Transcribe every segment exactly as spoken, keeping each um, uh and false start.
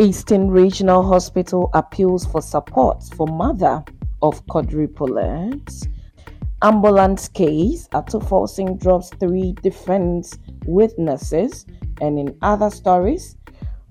Eastern Regional Hospital appeals for support for mother of quadruplets. Ambulance case, Atuforcing drops three defense witnesses. And in other stories,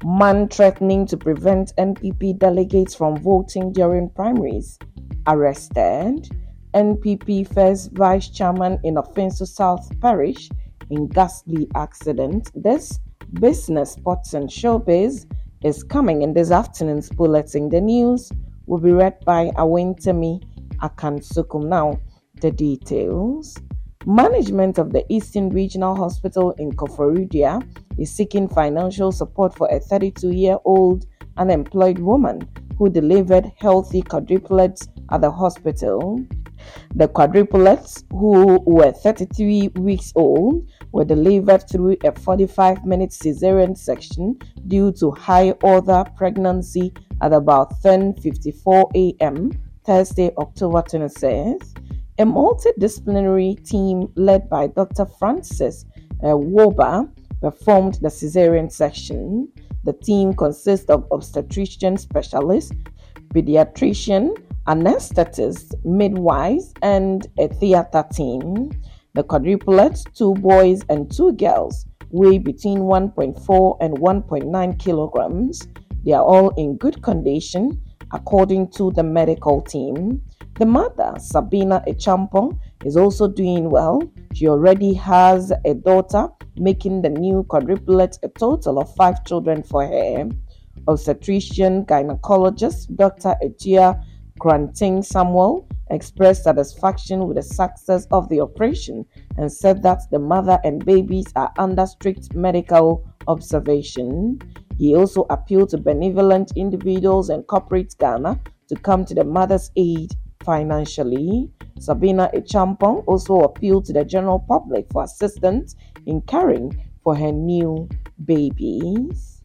man threatening to prevent N P P delegates from voting during primaries arrested. N P P first vice chairman in Ofenso South Parish in ghastly accident. This, business, sports and showbiz is coming in this afternoon's bulletin. The news will be read by Awentemi Akansukum. Now, the details. Management of the Eastern Regional Hospital in Koforidua is seeking financial support for a thirty-two-year-old unemployed woman who delivered healthy quadruplets at the hospital. The quadruplets, who were thirty-three weeks old, were delivered through a forty-five minute cesarean section due to high order pregnancy at about ten fifty-four a.m. Thursday, October twenty-sixth. A multidisciplinary team led by Doctor Francis Woba performed the cesarean section. The team consists of obstetrician specialists, pediatrician, anesthetists, midwives, and a theater team. The quadruplets, two boys and two girls, weigh between one point four and one point nine kilograms. They are all in good condition, according to the medical team. The mother, Sabina Echampong, is also doing well. She already has a daughter, making the new quadruplet a total of five children for her. Obstetrician gynecologist Doctor Ejia Granting Samuel expressed satisfaction with the success of the operation and said that the mother and babies are under strict medical observation. He also appealed to benevolent individuals and corporate Ghana to come to the mother's aid financially. Sabina Echampong also appealed to the general public for assistance in caring for her new babies.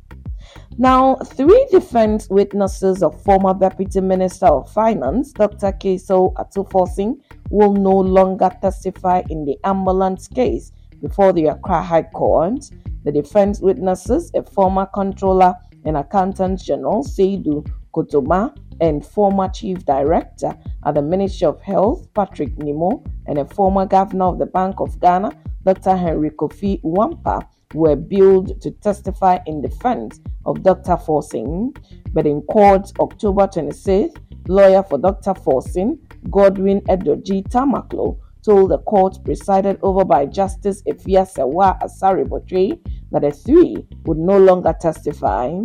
Now, three defense witnesses of former Deputy Minister of Finance, Doctor Keso Atuforcing, will no longer testify in the ambulance case before the Accra High Court. The defense witnesses, a former Controller and Accountant General, Seydou Kotoma, and former Chief Director at the Ministry of Health, Patrick Nimo, and a former Governor of the Bank of Ghana, Doctor Henry Kofi Wampa, were billed to testify in defense of Doctor Forcing, but in court October twenty-sixth, lawyer for Doctor Forcing, Godwin G. Tamaklo, told the court presided over by Justice Ifiasewa Asarebotri that the three would no longer testify.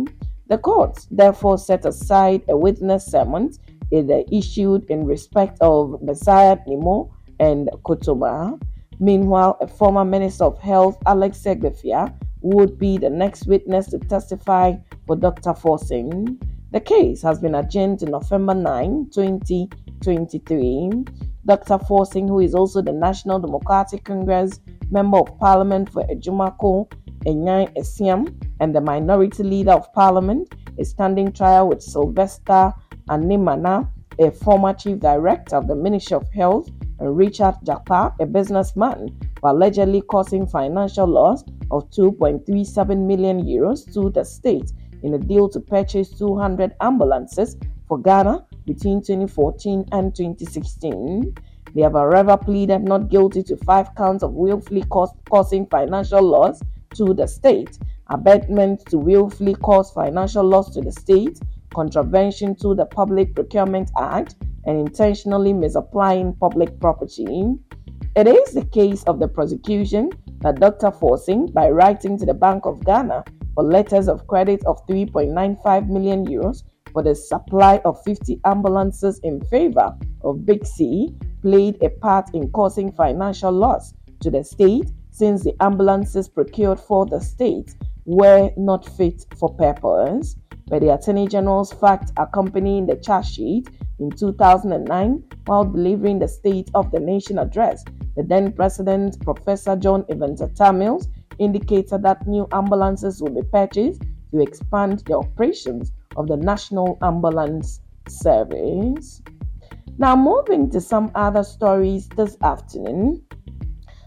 The court therefore set aside a witness summons issued in respect of Bessa Simons and Kotoma. Meanwhile, a former Minister of Health, Alex Segbefia, would be the next witness to testify for Doctor Forcing. The case has been adjourned to November ninth, twenty twenty-three. Doctor Forcing, who is also the National Democratic Congress Member of Parliament for Ejumako, Enyan Esiam, and the Minority Leader of Parliament, is standing trial with Sylvester Animana, a former Chief Director of the Ministry of Health, and Richard Jakpa, a businessman, for allegedly causing financial loss of two point three seven million euros to the state in a deal to purchase two hundred ambulances for Ghana between twenty fourteen and twenty sixteen. They have however pleaded not guilty to five counts of willfully cause, causing financial loss to the state, abetment to willfully cause financial loss to the state, contravention to the Public Procurement Act, and intentionally misapplying public property. It is the case of the prosecution that Doctor Forcing, by writing to the Bank of Ghana for letters of credit of three point nine five million euros for the supply of fifty ambulances in favor of Big C, played a part in causing financial loss to the state, since the ambulances procured for the state were not fit for purpose. But the Attorney General's fact accompanying the charge sheet in two thousand nine, while delivering the State of the Nation address, the then President, Professor John Evans Atta Mills, indicated that new ambulances will be purchased to expand the operations of the National Ambulance Service. Now, moving to some other stories this afternoon.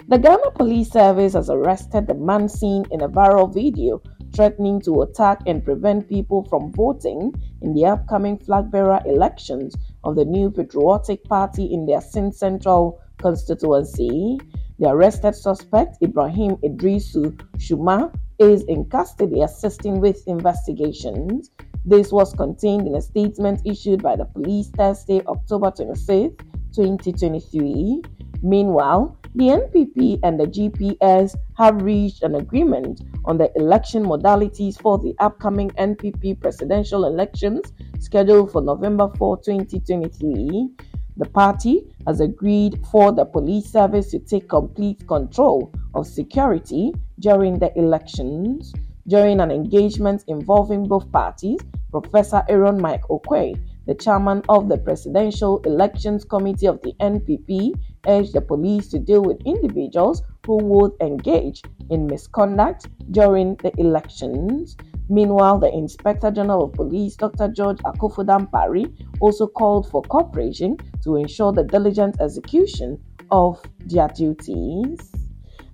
The Ghana Police Service has arrested the man seen in a viral video threatening to attack and prevent people from voting in the upcoming flag-bearer elections of the New Patriotic Party in their Sin Central constituency. The arrested suspect, Ibrahim Idrisu Shuma, is in custody assisting with investigations. This was contained in a statement issued by the police Thursday, October twenty-sixth, twenty twenty-three. Meanwhile, the N P P and the G P S have reached an agreement on the election modalities for the upcoming N P P presidential elections scheduled for November fourth, twenty twenty-three. The party has agreed for the police service to take complete control of security during the elections. During an engagement involving both parties, Professor Aaron Mike Oquaye, the chairman of the Presidential Elections Committee of the N P P, urged the police to deal with individuals who would engage in misconduct during the elections. Meanwhile, the Inspector General of Police, Doctor George Akuffo Dampare, also called for cooperation to ensure the diligent execution of their duties.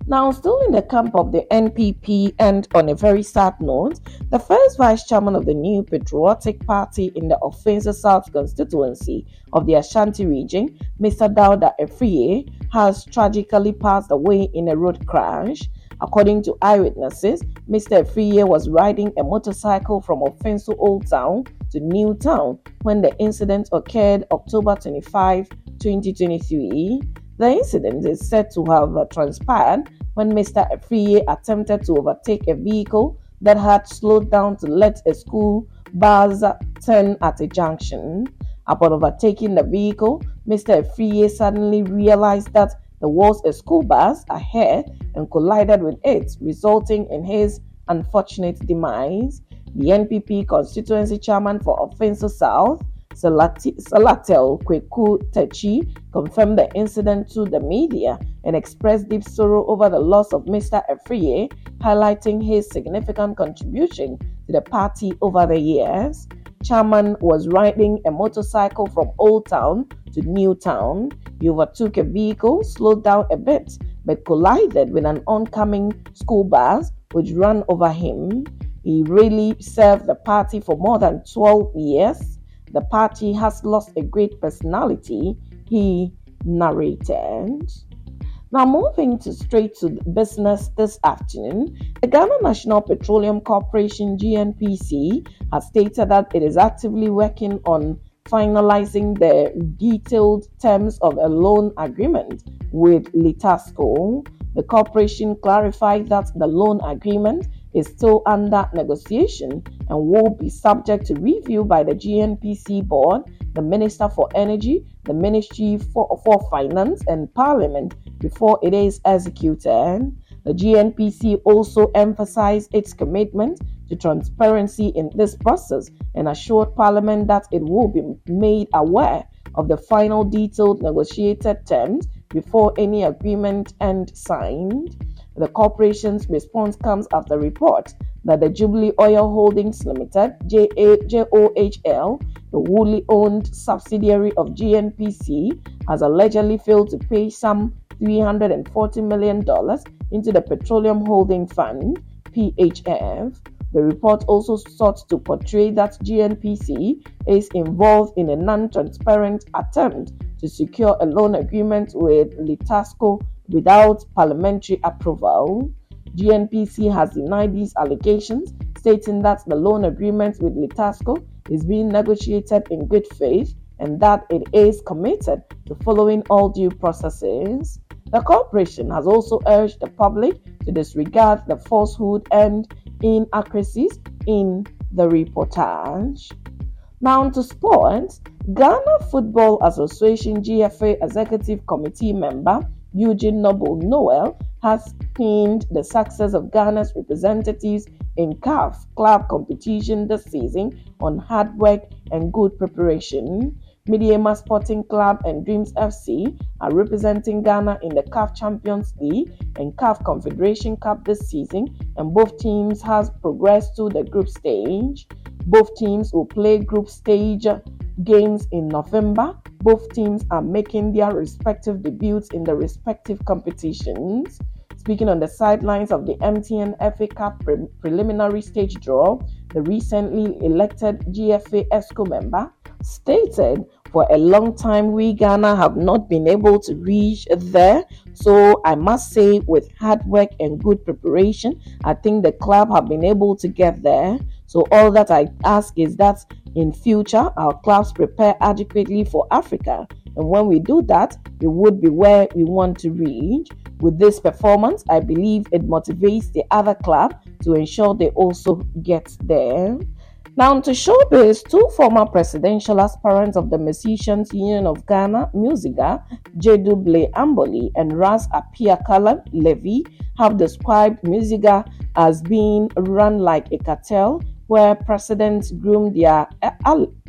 Now, still in the camp of the N P P, and on a very sad note, the first vice chairman of the New Patriotic Party in the Ofensa South constituency of the Ashanti region, Mister Dauda Afriyie, has tragically passed away in a road crash. According to eyewitnesses, Mister Afriyie was riding a motorcycle from Ofensa Old Town to New Town when the incident occurred October twenty-fifth, twenty twenty-three. The incident is said to have transpired when Mister Afriyie attempted to overtake a vehicle that had slowed down to let a school bus turn at a junction. Upon overtaking the vehicle, Mister Afriyie suddenly realized that there was a school bus ahead and collided with it, resulting in his unfortunate demise. The N P P constituency chairman for Ofensa South, Salatel Kweku Techi, confirmed the incident to the media and expressed deep sorrow over the loss of Mister Afriyie, highlighting his significant contribution to the party over the years. Chairman was riding a motorcycle from Old Town to New Town. He overtook a vehicle, slowed down a bit, but collided with an oncoming school bus which ran over him. He really served the party for more than twelve years. The party has lost a great personality, he narrated. Now, moving to straight to business this afternoon, the Ghana National Petroleum Corporation G N P C has stated that it is actively working on finalizing the detailed terms of a loan agreement with Litasco. The corporation clarified that the loan agreement is still under negotiation and will be subject to review by the G N P C board, the Minister for Energy, the Ministry for, for Finance and Parliament before it is executed. The G N P C also emphasized its commitment to transparency in this process and assured Parliament that it will be made aware of the final detailed negotiated terms before any agreement and signed. The corporation's response comes after reports that the Jubilee Oil Holdings Limited, J O H L, the wholly owned subsidiary of G N P C, has allegedly failed to pay some three hundred forty million dollars into the Petroleum Holding Fund, P H F. The report also sought to portray that G N P C is involved in a non-transparent attempt to secure a loan agreement with Litasco without parliamentary approval. G N P C has denied these allegations, stating that the loan agreement with Litasco is being negotiated in good faith and that it is committed to following all due processes. The corporation has also urged the public to disregard the falsehood and inaccuracies in the reportage. Now to sports. Ghana Football Association G F A Executive Committee member Eugene Noble-Noel has pinned the success of Ghana's representatives in C A F club competition this season on hard work and good preparation. Medeama Sporting Club and Dreams F C are representing Ghana in the C A F Champions League and C A F Confederation Cup this season, and both teams have progressed to the group stage. Both teams will play group stage games in November. Both teams are making their respective debuts in the respective competitions. Speaking on the sidelines of the M T N F A Cup pre- preliminary stage draw, the recently elected G F A ESCO member stated, "For a long time, we Ghana have not been able to reach there. So I must say, with hard work and good preparation, I think the club have been able to get there. So all that I ask is that in future, our clubs prepare adequately for Africa. And when we do that, it would be where we want to reach. With this performance, I believe it motivates the other club to ensure they also get there." Now to showbiz, two former presidential aspirants of the Musicians Union of Ghana, Musiga, J W Amboli and Ras Apiakala Levy, have described Musiga as being run like a cartel where presidents groom their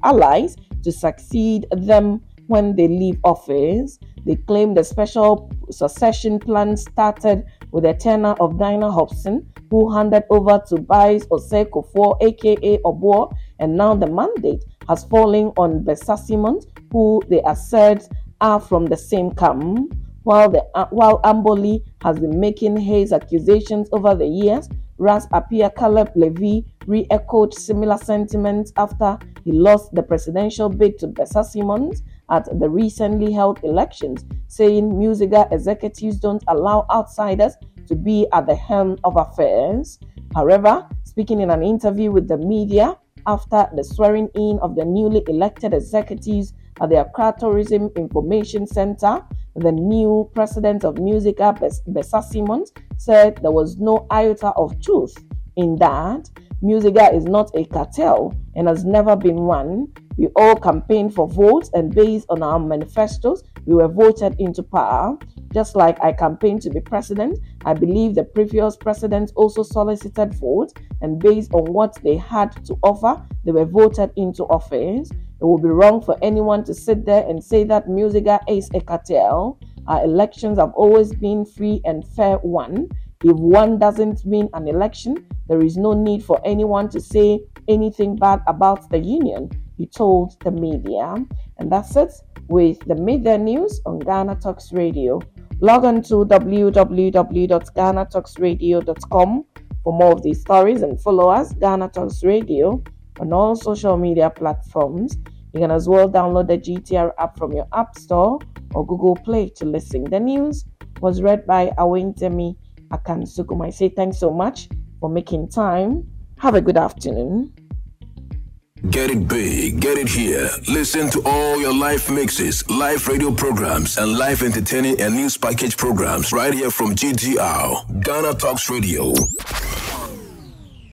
allies to succeed them when they leave office. They claim the special succession plan started with the tenure of Dinah Hobson, who handed over to Bice Osekofo, aka Obo, and now the mandate has fallen on Bessa Simons, who they assert are from the same camp. While the uh, while Amboli has been making his accusations over the years, Ras Apiakala Levy re-echoed similar sentiments after he lost the presidential bid to Bessa Simons at the recently held elections, saying Musiga executives don't allow outsiders to be at the helm of affairs. However, speaking in an interview with the media after the swearing-in of the newly elected executives at the Accra Tourism Information Center, the new president of Musiga, Bessa Simons, said there was no iota of truth in that. Musiga is not a cartel and has never been one. We all campaigned for votes, and based on our manifestos, we were voted into power. Just like I campaigned to be president, I believe the previous presidents also solicited votes, and based on what they had to offer, they were voted into office. It would be wrong for anyone to sit there and say that Musiga is a cartel. Our elections have always been free and fair one. If one doesn't win an election, there is no need for anyone to say anything bad about the union, he told the media. And that's it with the media news on Ghana Talks Radio. Log on to w w w dot ghana talks radio dot com for more of these stories, and follow us, Ghana Talks Radio, on all social media platforms. You can as well download the G T R app from your App Store or Google Play to listen. The news was read by Awentemi Akansukum. I say thanks so much for making time. Have a good afternoon. Get it big, get it here. Listen to all your live mixes, live radio programs, and live entertaining and news package programs right here from G T R, Ghana Talks Radio.